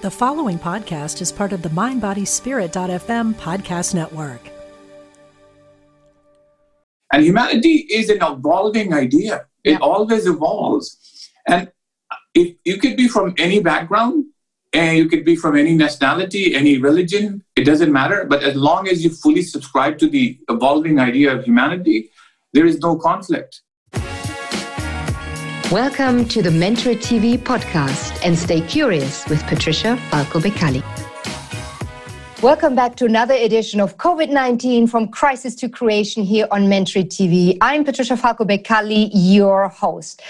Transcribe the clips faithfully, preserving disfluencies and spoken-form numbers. The following podcast is part of the Mind Body Spirit dot f m podcast network. And humanity is an evolving idea. It yeah. always evolves. And if you could be from any background, and you could be from any nationality, any religion, it doesn't matter. But as long as you fully subscribe to the evolving idea of humanity, there is no conflict. Welcome to the Mentor T V podcast and stay curious with Patricia Falco Beccalli. Welcome back to another edition of COVID nineteen from crisis to creation here on Mentor T V. I'm Patricia Falco Beccalli, your host.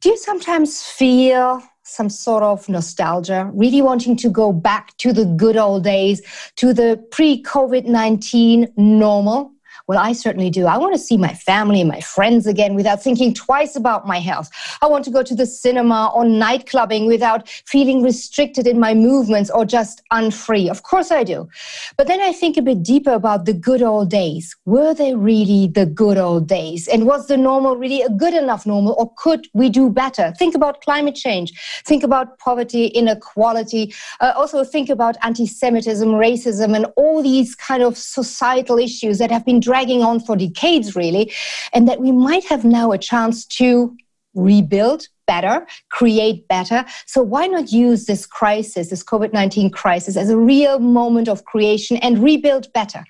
Do you sometimes feel some sort of nostalgia, really wanting to go back to the good old days, to the pre-COVID nineteen normal? Well, I certainly do. I want to see my family and my friends again without thinking twice about my health. I want to go to the cinema or night clubbing without feeling restricted in my movements or just unfree. Of course I do. But then I think a bit deeper about the good old days. Were they really the good old days? And was the normal really a good enough normal, or could we do better? Think about climate change. Think about poverty, inequality. Uh, also think about anti-Semitism, racism, and all these kind of societal issues that have been dragged dragging on for decades, really, and that we might have now a chance to rebuild better, create better. So why not use this crisis, this COVID nineteen crisis, as a real moment of creation and rebuild better?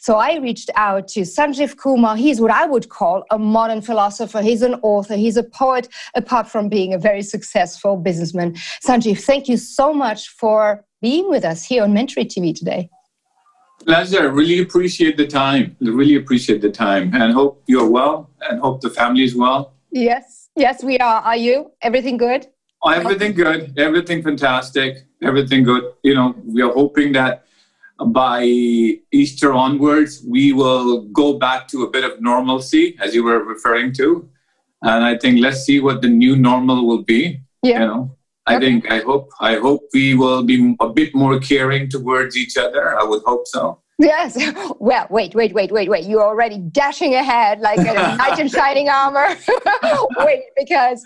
So I reached out to Sanjeev Kumar. He's what I would call a modern philosopher. He's an author. He's a poet, apart from being a very successful businessman. Sanjeev, thank you so much for being with us here on Mentor T V today. Pleasure. Really appreciate the time. Really appreciate the time. And hope you're well, and hope the family is well. Yes. Yes, we are. Are you? Everything good? Oh, everything good. Everything fantastic. Everything good. You know, we are hoping that by Easter onwards, we will go back to a bit of normalcy, as you were referring to. And I think let's see what the new normal will be. Yeah. You know? I okay. think, I hope, I hope we will be a bit more caring towards each other. I would hope so. Yes. Well, wait, wait, wait, wait, wait. You're already dashing ahead like a knight in shining armor. Wait, because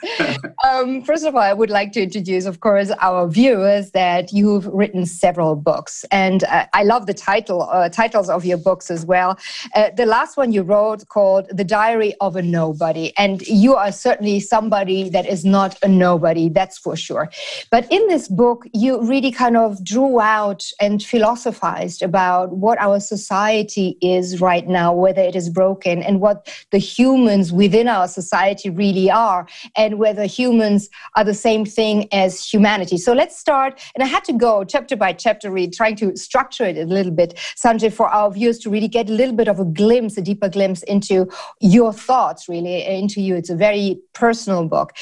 um, first of all, I would like to introduce, of course, our viewers that you've written several books. And uh, I love the title uh, titles of your books as well. Uh, the last one you wrote called The Diary of a Nobody. And you are certainly somebody that is not a nobody, that's for sure. But in this book, you really kind of drew out and philosophized about what our society is right now, whether it is broken, and what the humans within our society really are, and whether humans are the same thing as humanity. So let's start, and I had to go chapter by chapter, really trying to structure it a little bit, Sanjeev, for our viewers to really get a little bit of a glimpse, a deeper glimpse into your thoughts, really, into you. It's a very personal book.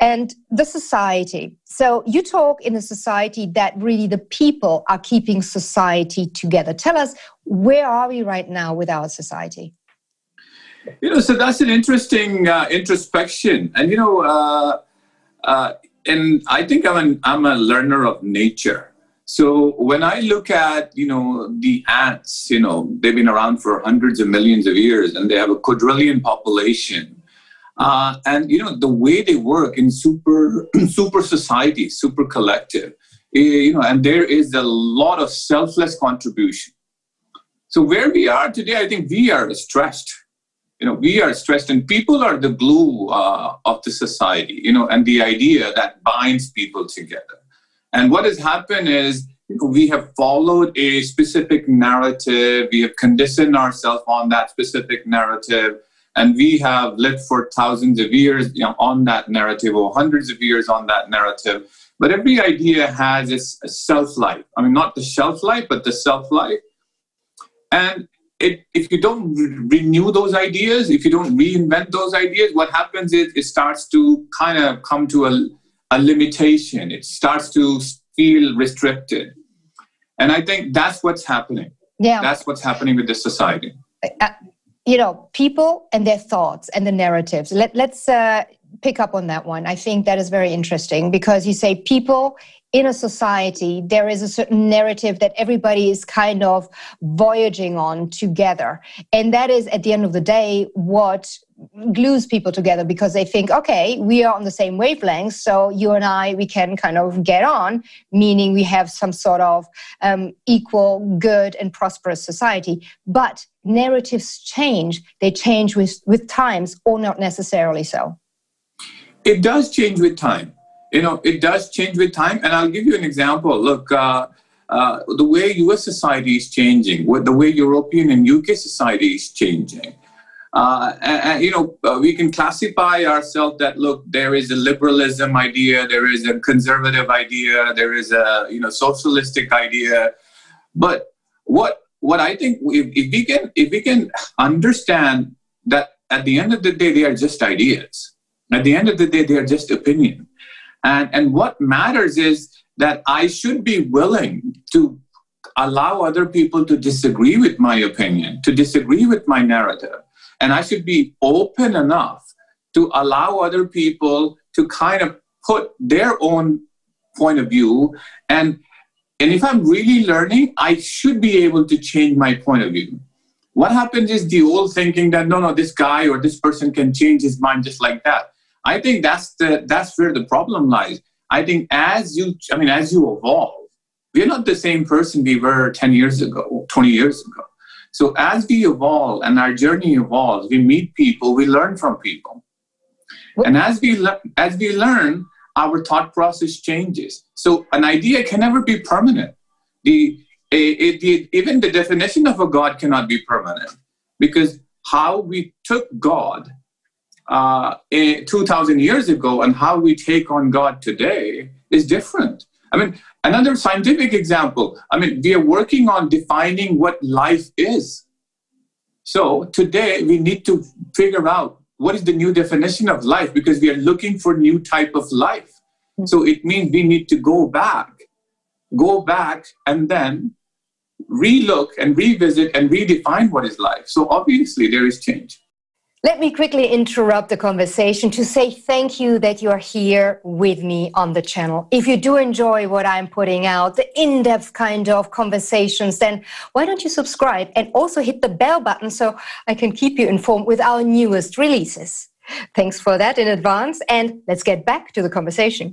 And the society. So you talk in a society that really the people are keeping society together. Tell us, where are we right now with our society? You know, so that's an interesting uh, introspection. And, you know, uh, uh, and I think I'm, an, I'm a learner of nature. So when I look at, you know, the ants, you know, they've been around for hundreds of millions of years, and they have a quadrillion population. Uh, and, you know, the way they work in super super society, super collective, you know, and there is a lot of selfless contribution. So where we are today, I think we are stressed. You know, we are stressed, and people are the glue uh, of the society, you know, and the idea that binds people together. And what has happened is, you know, we have followed a specific narrative. We have conditioned ourselves on that specific narrative. And we have lived for thousands of years, you know, on that narrative, or hundreds of years on that narrative. But every idea has its self-life. I mean, not the shelf life, but the self-life. And it, if you don't re- renew those ideas, if you don't reinvent those ideas, what happens is it starts to kind of come to a, a limitation. It starts to feel restricted. And I think that's what's happening. Yeah. That's what's happening with this society. I- I- You know, people and their thoughts and the narratives. Let, let's uh, pick up on that one. I think that is very interesting because you say people in a society, there is a certain narrative that everybody is kind of voyaging on together. And that is, at the end of the day, what glues people together, because they think, okay, we are on the same wavelength, so you and I, we can kind of get on, meaning we have some sort of um, equal, good, and prosperous society. But narratives change. They change with, with times, or not necessarily so. It does change with time. You know, it does change with time. And I'll give you an example. Look, uh, uh, the way U S society is changing, the way European and U K society is changing. Uh, and, and, you know, uh, we can classify ourselves that, look, there is a liberalism idea, there is a conservative idea, there is a, you know, socialistic idea. But what what I think, if, if we can if we can understand that at the end of the day, they are just ideas. At the end of the day, they are just opinions. And, and what matters is that I should be willing to allow other people to disagree with my opinion, to disagree with my narrative. And I should be open enough to allow other people to kind of put their own point of view. And, and if I'm really learning, I should be able to change my point of view. What happens is the old thinking that, no, no, this guy or this person can change his mind just like that. I think that's the that's where the problem lies. I think as you, I mean, as you evolve, we're not the same person we were ten years ago, twenty years ago. So as we evolve and our journey evolves, we meet people, we learn from people. And as we le- as we learn, our thought process changes. So an idea can never be permanent. The, a, a, the even the definition of a God cannot be permanent, because how we took God Uh, two thousand years ago and how we take on God today is different. I mean, another scientific example, I mean, we are working on defining what life is. So today we need to figure out what is the new definition of life, because we are looking for new type of life. So it means we need to go back, go back and then relook and revisit and redefine what is life. So obviously there is change. Let me quickly interrupt the conversation to say thank you that you are here with me on the channel. If you do enjoy what I'm putting out, the in-depth kind of conversations, then why don't you subscribe and also hit the bell button so I can keep you informed with our newest releases. Thanks for that in advance, and let's get back to the conversation.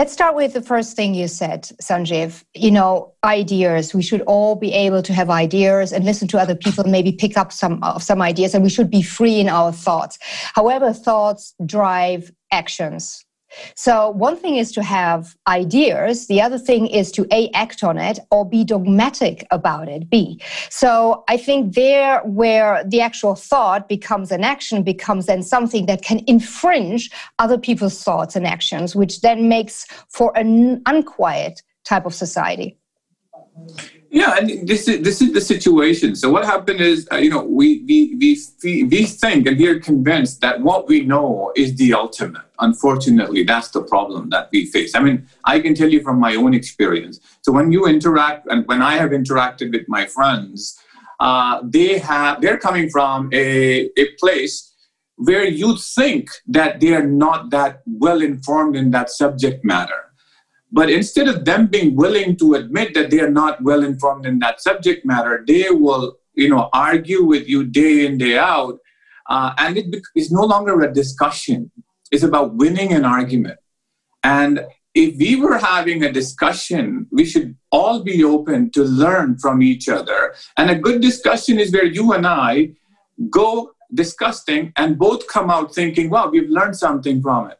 Let's start with the first thing you said, Sanjeev. You know, ideas. We should all be able to have ideas and listen to other people, maybe pick up some of some ideas, and we should be free in our thoughts. However, thoughts drive actions. So one thing is to have ideas. The other thing is to A, act on it, or be dogmatic about it, B. So I think there where the actual thought becomes an action, becomes then something that can infringe other people's thoughts and actions, which then makes for an unquiet type of society. Yeah, and this is this is the situation. So what happened is, uh, you know, we we we we think and we are convinced that what we know is the ultimate. Unfortunately, that's the problem that we face. I mean, I can tell you from my own experience. So when you interact, and when I have interacted with my friends, uh, they have they're coming from a a place where you think that they are not that well informed in that subject matter. But instead of them being willing to admit that they are not well informed in that subject matter, they will, you know, argue with you day in, day out. Uh, and it is no longer a discussion. It's about winning an argument. And if we were having a discussion, we should all be open to learn from each other. And a good discussion is where you and I go discuss things and both come out thinking, wow, we've learned something from it.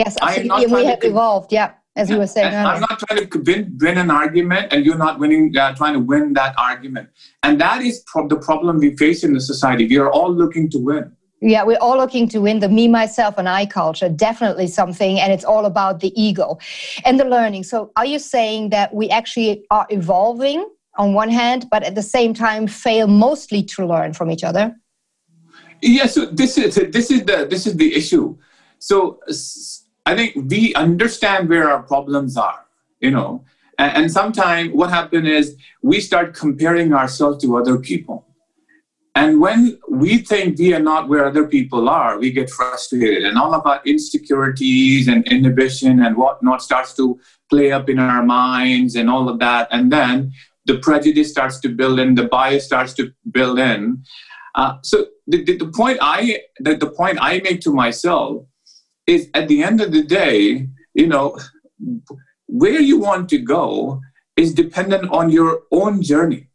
Yes, absolutely. And we have to... evolved, yeah. As you were saying, I'm not trying to win, win an argument, and you're not winning, uh, trying to win that argument. And that is pro- the problem we face in the society. We are all looking to win. Yeah, we're all looking to win. The me, myself, and I culture, definitely something. And it's all about the ego and the learning. So are you saying that we actually are evolving on one hand, but at the same time fail mostly to learn from each other? Yeah, so this is, this is, the, this is the issue. So... I think we understand where our problems are, you know, and, and sometimes what happens is we start comparing ourselves to other people. And when we think we are not where other people are, we get frustrated. And all of our insecurities and inhibition and whatnot starts to play up in our minds and all of that. And then the prejudice starts to build in, the bias starts to build in. Uh, so the, the, the, point I, the, the point I make to myself is, at the end of the day, you know, where you want to go is dependent on your own journey.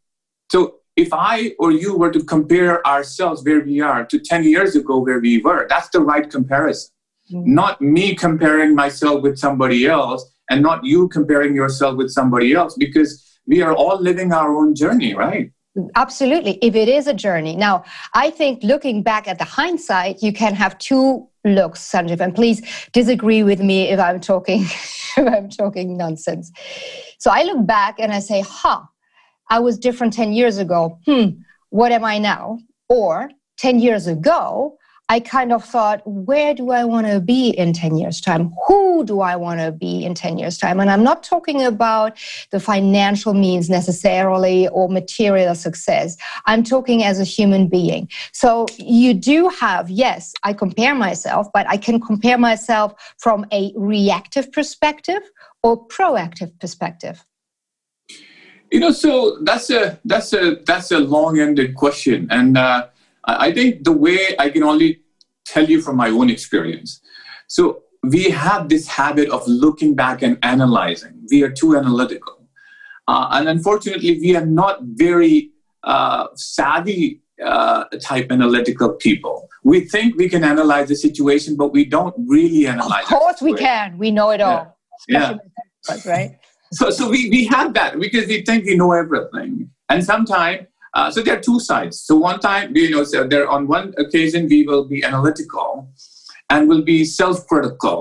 So if I or you were to compare ourselves where we are to ten years ago where we were, that's the right comparison. Mm-hmm. Not me comparing myself with somebody else and not you comparing yourself with somebody else, because we are all living our own journey, right? Absolutely, if it is a journey. Now, I think looking back at the hindsight, you can have two looks, Sanjeev, and please disagree with me if I'm talking, if I'm talking nonsense. So I look back and I say, huh, I was different ten years ago. Hmm, what am I now? Or ten years ago, I kind of thought, where do I want to be in ten years' time? Who do I want to be in ten years' time? And I'm not talking about the financial means necessarily or material success. I'm talking as a human being. So you do have, yes, I compare myself, but I can compare myself from a reactive perspective or proactive perspective. You know, so that's a, that's a, that's a long-ended question. And, uh, I think the way I can only tell you from my own experience. So we have this habit of looking back and analyzing. We are too analytical. Uh, and unfortunately, we are not very uh, savvy uh, type analytical people. We think we can analyze the situation, but we don't really analyze it. Of course we can. We know it all. Yeah. That's right. So, so we, we have that because we think we know everything. And sometimes, Uh, so there are two sides. So one time, you know, so there on one occasion we will be analytical, and will be self-critical,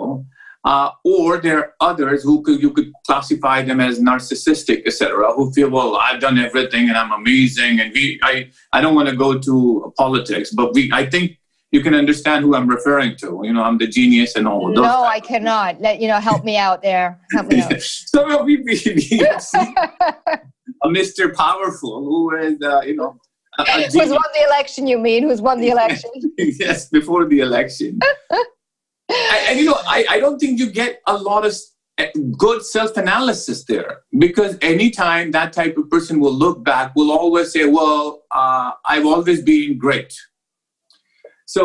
uh, or there are others who could, you could classify them as narcissistic, et cetera. Who feel, well, I've done everything and I'm amazing, and we, I, I don't want to go to politics, but we, I think you can understand who I'm referring to. You know, I'm the genius and all of those. No, I cannot. Let, you know, help me out there. Help me out. So we. we yes. A Mister Powerful, who is, uh, you know... A, a who's won the election, you mean? Who's won the election? Yes, before the election. I, and, you know, I, I don't think you get a lot of good self-analysis there, because anytime that type of person will look back, will always say, well, uh, I've always been great. So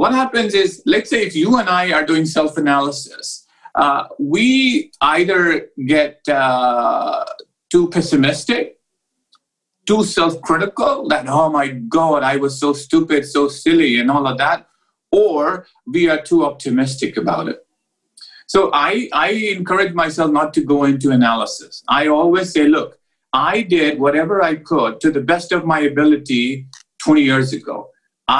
what happens is, let's say if you and I are doing self-analysis, uh, we either get... Uh, too pessimistic, too self-critical, that, oh my God, I was so stupid, so silly, and all of that, or we are too optimistic about it. So I, I encourage myself not to go into analysis. I always say, look, I did whatever I could to the best of my ability twenty years ago.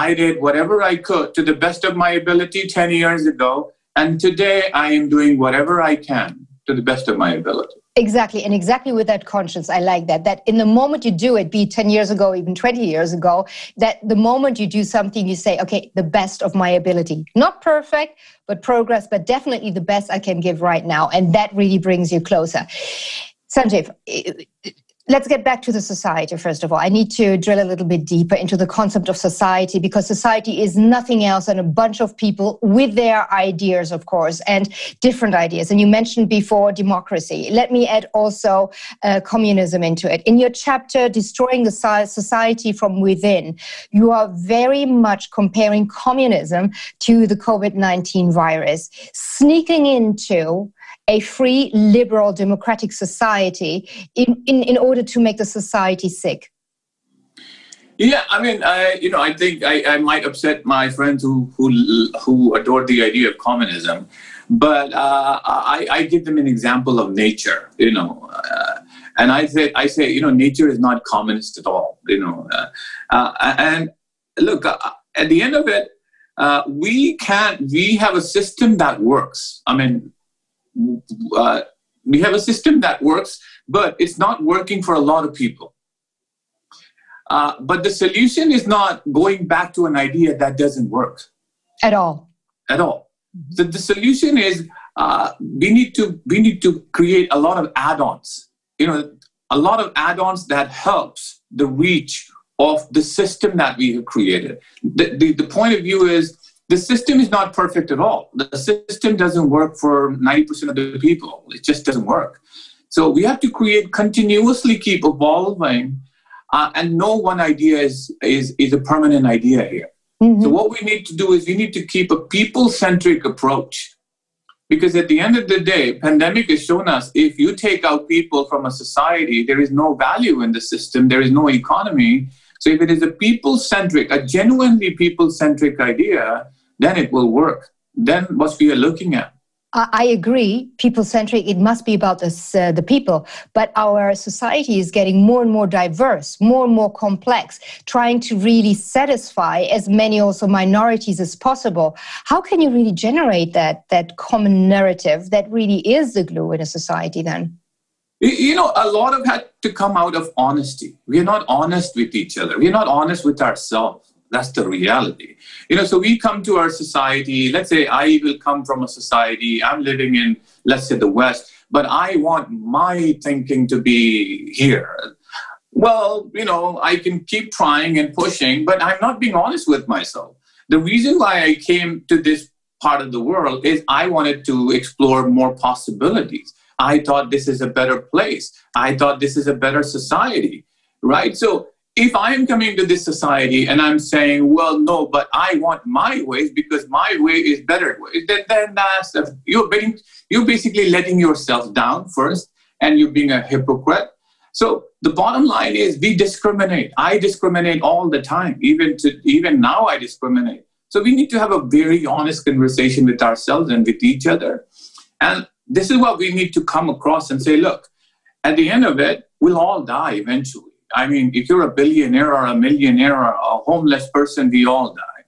I did whatever I could to the best of my ability ten years ago, and today I am doing whatever I can to the best of my ability. Exactly. And exactly with that conscience, I like that, that in the moment you do it, be it ten years ago, even twenty years ago, that the moment you do something, you say, okay, the best of my ability, not perfect, but progress, but definitely the best I can give right now. And that really brings you closer. Sanjeev, let's get back to the society, first of all. I need to drill a little bit deeper into the concept of society, because society is nothing else than a bunch of people with their ideas, of course, and different ideas. And you mentioned before democracy. Let me add also uh, communism into it. In your chapter, Destroying the Society from Within, you are very much comparing communism to the COVID nineteen virus, sneaking into a free, liberal, democratic society in, in, in order to make the society sick? Yeah, I mean, I, you know, I think I, I might upset my friends who who who adore the idea of communism, but uh, I, I give them an example of nature, you know, uh, and I say, I say, you know, nature is not communist at all, you know. Uh, uh, and look, uh, at the end of it, uh, we can't, we have a system that works. I mean, Uh, we have a system that works, but it's not working for a lot of people. Uh, but the solution is not going back to an idea that doesn't work. At all. At all. Mm-hmm. The, the solution is uh, we need to we need to create a lot of add-ons. You know, a lot of add-ons that helps the reach of the system that we have created. The, the, the point of view is the system is not perfect at all. The system doesn't work for ninety percent of the people. It just doesn't work. So we have to create, continuously keep evolving, uh, and no one idea is, is, is a permanent idea here. Mm-hmm. So what we need to do is we need to keep a people-centric approach, because at the end of the day, pandemic has shown us if you take out people from a society, there is no value in the system, there is no economy. So if it is a people-centric, a genuinely people-centric idea, then it will work. Then what we are looking at. I agree, people-centric, it must be about us, uh, the people, but our society is getting more and more diverse, more and more complex, trying to really satisfy as many also minorities as possible. How can you really generate that, that common narrative that really is the glue in a society then? You know, a lot of had to come out of honesty. We're not honest with each other. We're not honest with ourselves. That's the reality. You know, so we come to our society. Let's say I will come from a society. I'm living in, let's say, the West, but I want my thinking to be here. Well, you know, I can keep trying and pushing, but I'm not being honest with myself. The reason why I came to this part of the world is I wanted to explore more possibilities. I thought this is a better place. I thought this is a better society, right? So if I'm coming to this society and I'm saying, well, no, but I want my ways because my way is better, then, then that's, you're, being, you're basically letting yourself down first and you're being a hypocrite. So the bottom line is we discriminate. I discriminate all the time. Even to, even now I discriminate. So we need to have a very honest conversation with ourselves and with each other. And this is what we need to come across and say, look, at the end of it, we'll all die eventually. I mean, if you're a billionaire or a millionaire or a homeless person, we all die.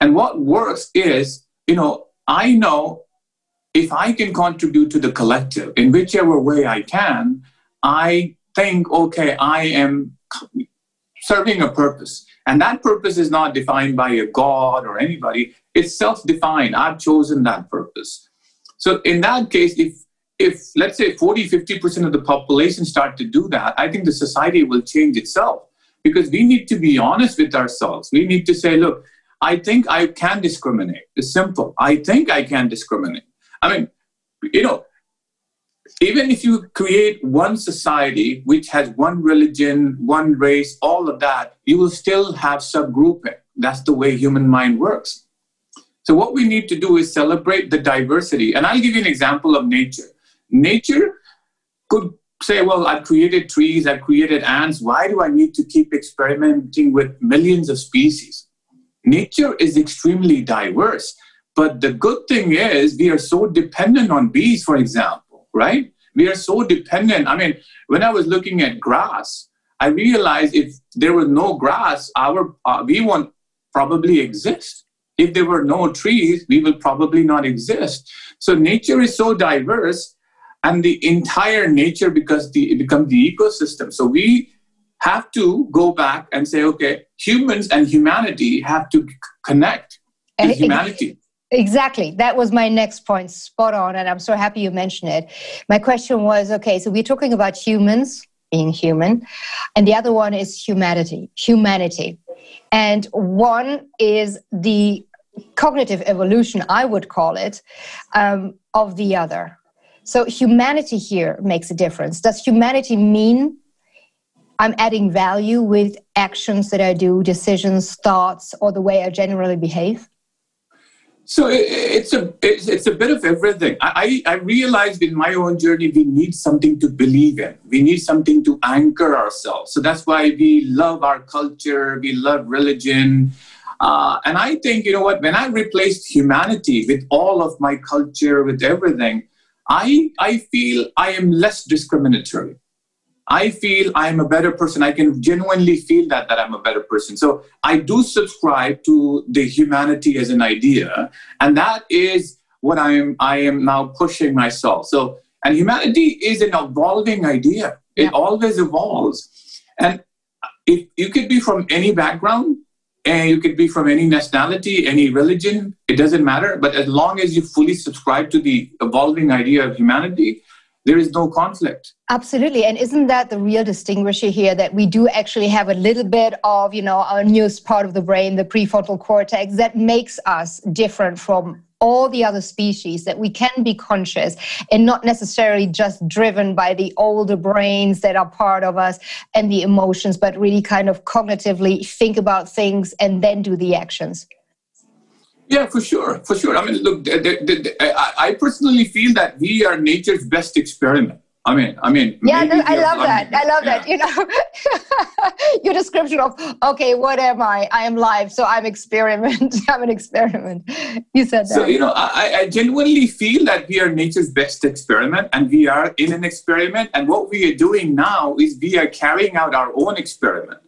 And what works is, you know, I know if I can contribute to the collective in whichever way I can, I think, okay, I am serving a purpose. And that purpose is not defined by a God or anybody. It's self-defined. I've chosen that purpose. So in that case, if, if let's say forty, fifty percent of the population start to do that, I think the society will change itself, because we need to be honest with ourselves. We need to say, look, I think I can discriminate. It's simple. I think I can discriminate. I mean, you know, even if you create one society which has one religion, one race, all of that, you will still have subgrouping. That's the way human mind works. So what we need to do is celebrate the diversity. And I'll give you an example of nature. Nature could say, well, I've created trees, I've created ants. Why do I need to keep experimenting with millions of species? Nature is extremely diverse. But the good thing is we are so dependent on bees, for example, right? We are so dependent. I mean, when I was looking at grass, I realized if there was no grass, our uh, we won't probably exist. If there were no trees, we will probably not exist. So nature is so diverse, and the entire nature becomes the, it becomes the ecosystem. So we have to go back and say, okay, humans and humanity have to connect to humanity. Exactly. That was my next point. Spot on. And I'm so happy you mentioned it. My question was, okay, so we're talking about humans being human, and the other one is humanity, humanity. And one is the cognitive evolution, I would call it, um, of the other. So humanity here makes a difference. Does humanity mean I'm adding value with actions that I do, decisions, thoughts, or the way I generally behave? So it's a it's a bit of everything. I, I realized in my own journey, we need something to believe in. We need something to anchor ourselves. So that's why we love our culture. We love religion. Uh, and I think, you know what, when I replaced humanity with all of my culture, with everything, I I feel I am less discriminatory. I feel I'm a better person. I can genuinely feel that, that I'm a better person. So I do subscribe to the humanity as an idea. And that is what I am, I am now pushing myself. So, and humanity is an evolving idea. It yeah. always evolves. And if you could be from any background, and you could be from any nationality, any religion, it doesn't matter. But as long as you fully subscribe to the evolving idea of humanity, there is no conflict. Absolutely. And isn't that the real distinguisher here, that we do actually have a little bit of, you know, our newest part of the brain, the prefrontal cortex, that makes us different from all the other species, that we can be conscious and not necessarily just driven by the older brains that are part of us and the emotions, but really kind of cognitively think about things and then do the actions. Yeah, for sure. For sure. I mean, look, the, the, the, I personally feel that we are nature's best experiment. I mean, I mean. Yeah, no, I love that. I love yeah. that. You know, your description of, okay, what am I? I am life. So I'm experiment. I'm an experiment. You said that. So, you know, I, I genuinely feel that we are nature's best experiment, and we are in an experiment. And what we are doing now is we are carrying out our own experiment.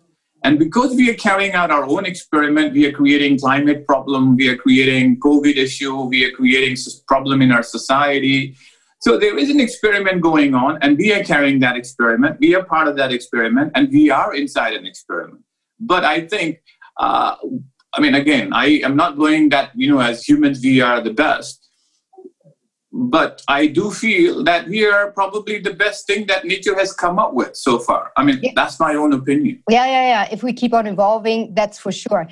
And because we are carrying out our own experiment, we are creating climate problem, we are creating COVID issue, we are creating problem in our society. So there is an experiment going on, and we are carrying that experiment. We are part of that experiment, and we are inside an experiment. But I think, uh, I mean, again, I am not going that, you know, as humans, we are the best. But I do feel that we are probably the best thing that nature has come up with so far. I mean, yeah. that's my own opinion. Yeah, yeah, yeah. If we keep on evolving, that's for sure.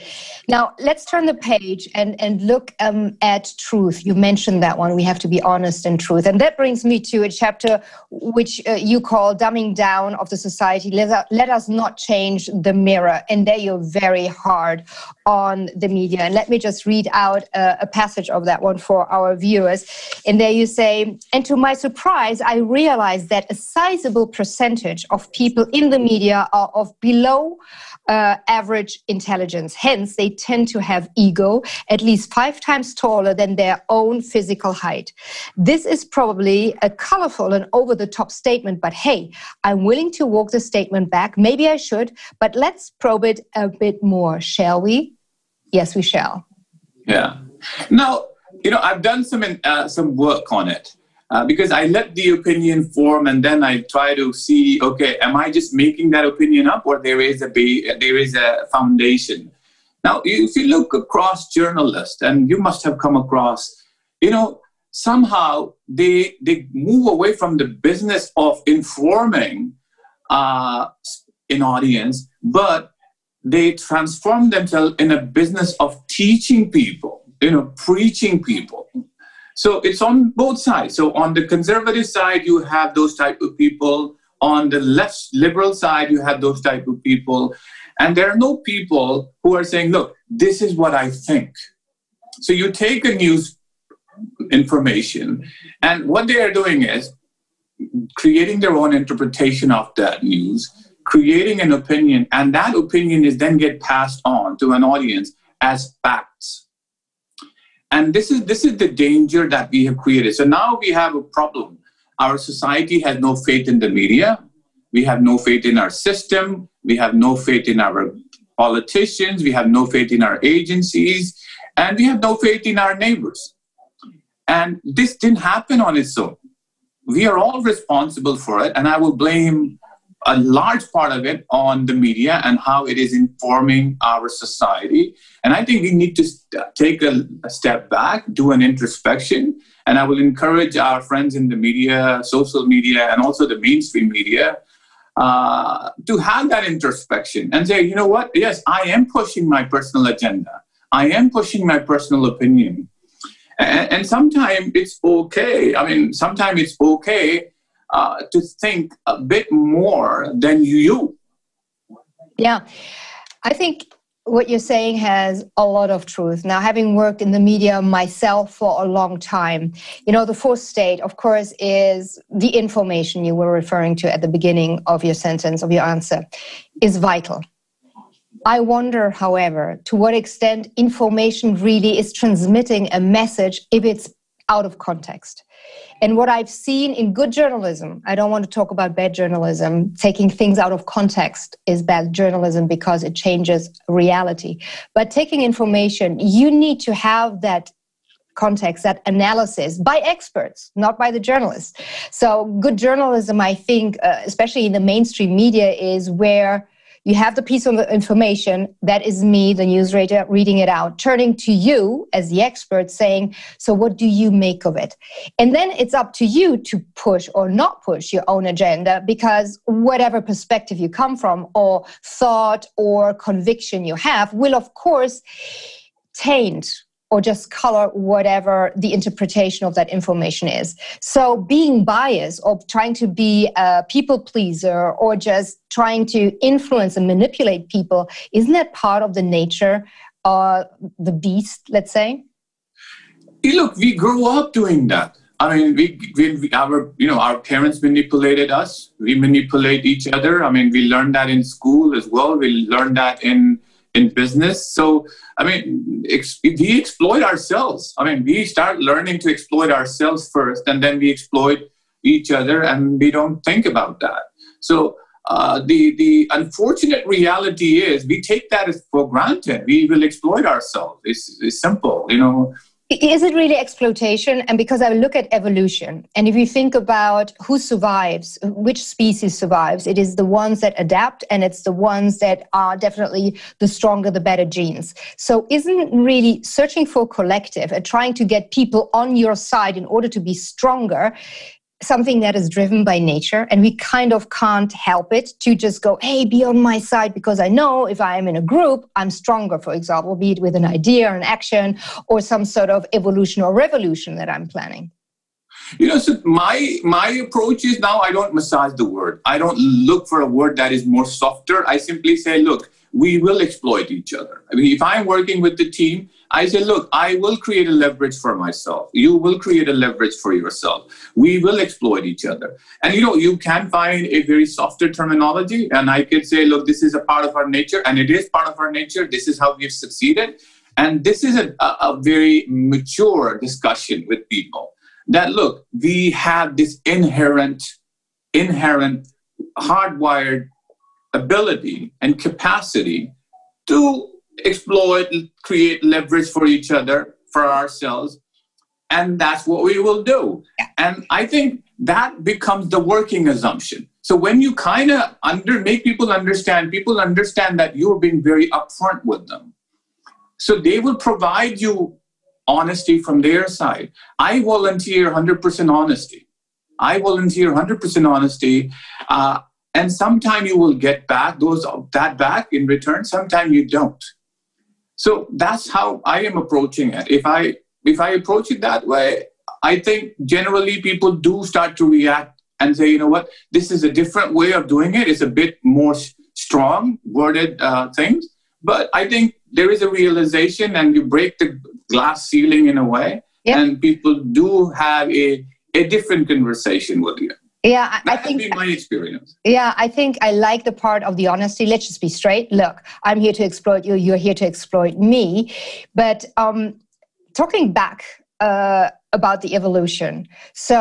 Now, let's turn the page and, and look um, at truth. You mentioned that one. We have to be honest in truth. And that brings me to a chapter which uh, you call Dumbing Down of the Society. Let us, let us not change the mirror. And there you're very hard on the media. And let me just read out a, a passage of that one for our viewers. And there you say, and to my surprise, I realized that a sizable percentage of people in the media are of below uh, average intelligence. Hence, they tend to have ego at least five times taller than their own physical height. This is probably a colorful and over-the-top statement, but hey, I'm willing to walk the statement back. Maybe I should, but let's probe it a bit more, shall we? Yes, we shall. Yeah. Now, you know, I've done some uh, some work on it uh, because I let the opinion form, and then I try to see, okay, am I just making that opinion up, or there is a ba- there is a foundation? Now, if you look across journalists, and you must have come across, you know, somehow they they move away from the business of informing uh, an audience, but they transform themselves in a business of teaching people. You know, preaching people. So it's on both sides. So on the conservative side, you have those type of people. On the left liberal side, you have those type of people. And there are no people who are saying, look, this is what I think. So you take a news information, and what they are doing is creating their own interpretation of that news, creating an opinion, and that opinion is then get passed on to an audience as facts. And this is this is the danger that we have created. So now we have a problem. Our society has no faith in the media. We have no faith in our system. We have no faith in our politicians. We have no faith in our agencies. And we have no faith in our neighbors. And this didn't happen on its own. We are all responsible for it. And I will blame a large part of it on the media and how it is informing our society. And I think we need to st- take a, a step back, do an introspection. And I will encourage our friends in the media, social media, and also the mainstream media uh, to have that introspection and say, you know what? Yes, I am pushing my personal agenda. I am pushing my personal opinion. And, and sometimes it's okay. I mean, sometimes it's okay Uh, to think a bit more than you. Yeah, I think what you're saying has a lot of truth. Now, having worked in the media myself for a long time, you know, the fourth state, of course, is the information you were referring to at the beginning of your sentence, of your answer, is vital. I wonder, however, to what extent information really is transmitting a message if it's out of context. And what I've seen in good journalism, I don't want to talk about bad journalism, taking things out of context is bad journalism because it changes reality. But taking information, you need to have that context, that analysis by experts, not by the journalists. So good journalism, I think, uh, especially in the mainstream media, is where You have the piece of information, that is me, the newsreader, reading it out, turning to you as the expert saying, so what do you make of it? And then it's up to you to push or not push your own agenda, because whatever perspective you come from or thought or conviction you have will, of course, taint or just color whatever the interpretation of that information is. So being biased or trying to be a people pleaser or just trying to influence and manipulate people, isn't that part of the nature of the beast, let's say? Look, we grew up doing that. I mean, we, we our you know our parents manipulated us. We manipulate each other. I mean, we learned that in school as well. We learned that in in business. So, I mean, ex- we exploit ourselves. I mean, we start learning to exploit ourselves first, and then we exploit each other, and we don't think about that. So uh, the, the unfortunate reality is we take that as for granted. We will exploit ourselves. It's, it's simple, you know. Is it really exploitation? And because I look at evolution, and if you think about who survives, which species survives, it is the ones that adapt, and it's the ones that are definitely the stronger, the better genes. So isn't really searching for collective and trying to get people on your side in order to be stronger something that is driven by nature, and we kind of can't help it to just go, hey, be on my side, because I know if I am in a group, I'm stronger, for example, be it with an idea or an action or some sort of evolution or revolution that I'm planning. You know, so my my approach is now I don't massage the word. I don't look for a word that is more softer. I simply say, look, we will exploit each other. I mean, if I'm working with the team, I say, look, I will create a leverage for myself. You will create a leverage for yourself. We will exploit each other. And, you know, you can find a very softer terminology. And I could say, look, this is a part of our nature. And it is part of our nature. This is how we've succeeded. And this is a, a very mature discussion with people that, look, we have this inherent, inherent, hardwired ability and capacity to exploit, create leverage for each other, for ourselves, and that's what we will do. And I think that becomes the working assumption. So when you kind of under make people understand, people understand that you're being very upfront with them. So they will provide you honesty from their side. I volunteer one hundred percent honesty. I volunteer one hundred percent honesty. Uh, And sometimes you will get back those that back in return. Sometimes you don't. So that's how I am approaching it. If I if I approach it that way, I think generally people do start to react and say, you know what, this is a different way of doing it. It's a bit more strong worded uh, things, but I think there is a realization, and you break the glass ceiling in a way, yep. And people do have a a different conversation with you. Yeah, I, that I think. That's been my experience. Yeah, I think I like the part of the honesty. Let's just be straight. Look, I'm here to exploit you. You're here to exploit me. But um, talking back uh, about the evolution. So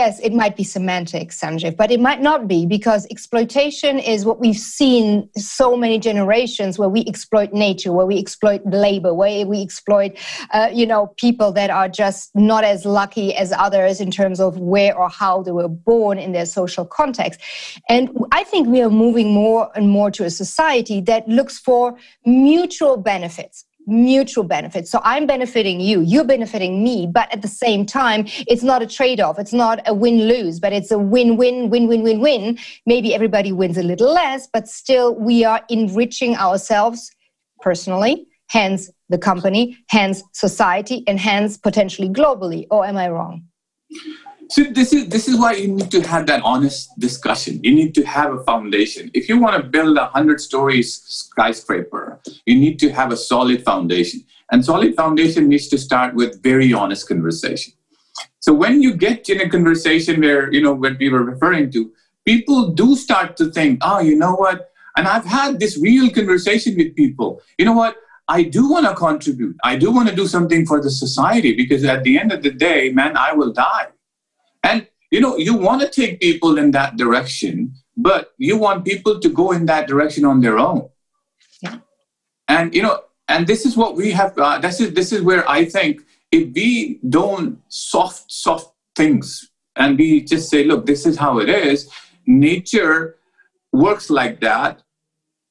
yes, it might be semantics, Sanjeev, but it might not be, because exploitation is what we've seen so many generations, where we exploit nature, where we exploit labor, where we exploit, uh, you know, people that are just not as lucky as others in terms of where or how they were born in their social context. And I think we are moving more and more to a society that looks for mutual benefits. Mutual benefit. So I'm benefiting you, you're benefiting me, but at the same time, it's not a trade-off. It's not a win-lose, but it's a win-win, win-win-win-win. Maybe everybody wins a little less, but still we are enriching ourselves personally, hence the company, hence society, and hence potentially globally. Or am I wrong? So this is this is why you need to have that honest discussion. You need to have a foundation. If you want to build a one hundred story skyscraper, you need to have a solid foundation. And solid foundation needs to start with very honest conversation. So when you get in a conversation where, you know, what we were referring to, people do start to think, oh, you know what? And I've had this real conversation with people. You know what? I do want to contribute. I do want to do something for the society, because at the end of the day, man, I will die. And, you know, you want to take people in that direction, but you want people to go in that direction on their own. Yeah. And, you know, and this is what we have, uh, this is this is where I think if we don't soft, soft things and we just say, look, this is how it is, nature works like that.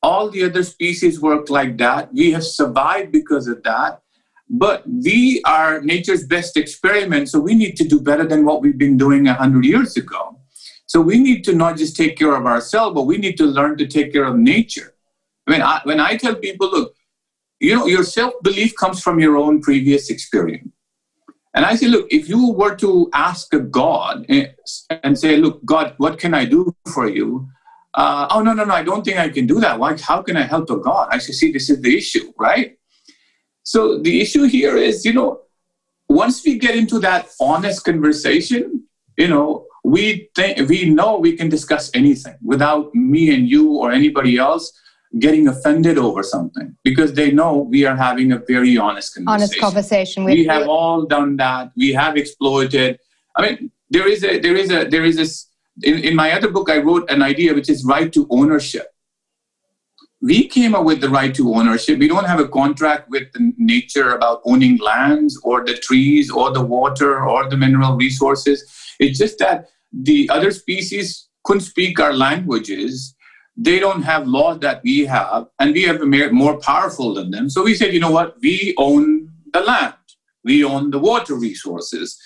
All the other species work like that. We have survived because of that. But we are nature's best experiment, so we need to do better than what we've been doing one hundred years ago. So we need to not just take care of ourselves, but we need to learn to take care of nature. I mean, I, when I tell people, look, you know, your self-belief comes from your own previous experience. And I say, look, if you were to ask a God and say, look, God, what can I do for you? Uh, oh, no, no, no, I don't think I can do that. Why? How can I help a God? I say, see, this is the issue, right? So the issue here is, you know, once we get into that honest conversation, you know, we think, we know we can discuss anything without me and you or anybody else getting offended over something, because they know we are having a very honest conversation. Honest conversation. With we have you. all done that. We have exploited. I mean, there is a, there is a, there is a, in, in my other book, I wrote an idea, which is right to ownership. We came up with the right to ownership. We don't have a contract with nature about owning lands or the trees or the water or the mineral resources. It's just that the other species couldn't speak our languages. They don't have laws that we have, and we have more powerful than them. So we said, you know what? We own the land. We own the water resources.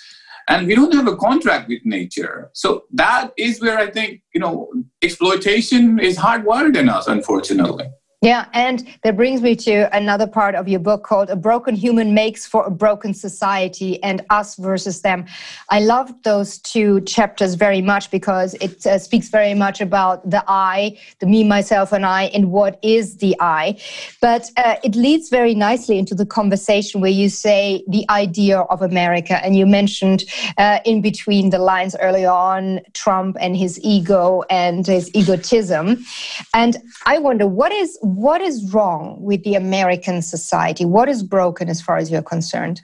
And we don't have a contract with nature. So that is where I think, you know, exploitation is hardwired in us, unfortunately. Yeah, and that brings me to another part of your book called A Broken Human Makes for a Broken Society, and Us versus Them. I loved those two chapters very much because it uh, speaks very much about the I, the me, myself, and I, and what is the I. But uh, it leads very nicely into the conversation where you say the idea of America, and you mentioned uh, in between the lines earlier on Trump and his ego and his egotism. And I wonder, what is... What is wrong with the American society? What is broken as far as you're concerned?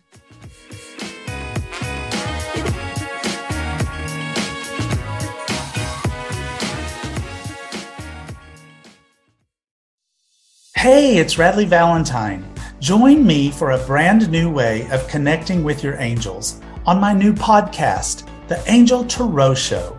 Hey, it's Radley Valentine. Join me for a brand new way of connecting with your angels on my new podcast, The Angel Tarot Show.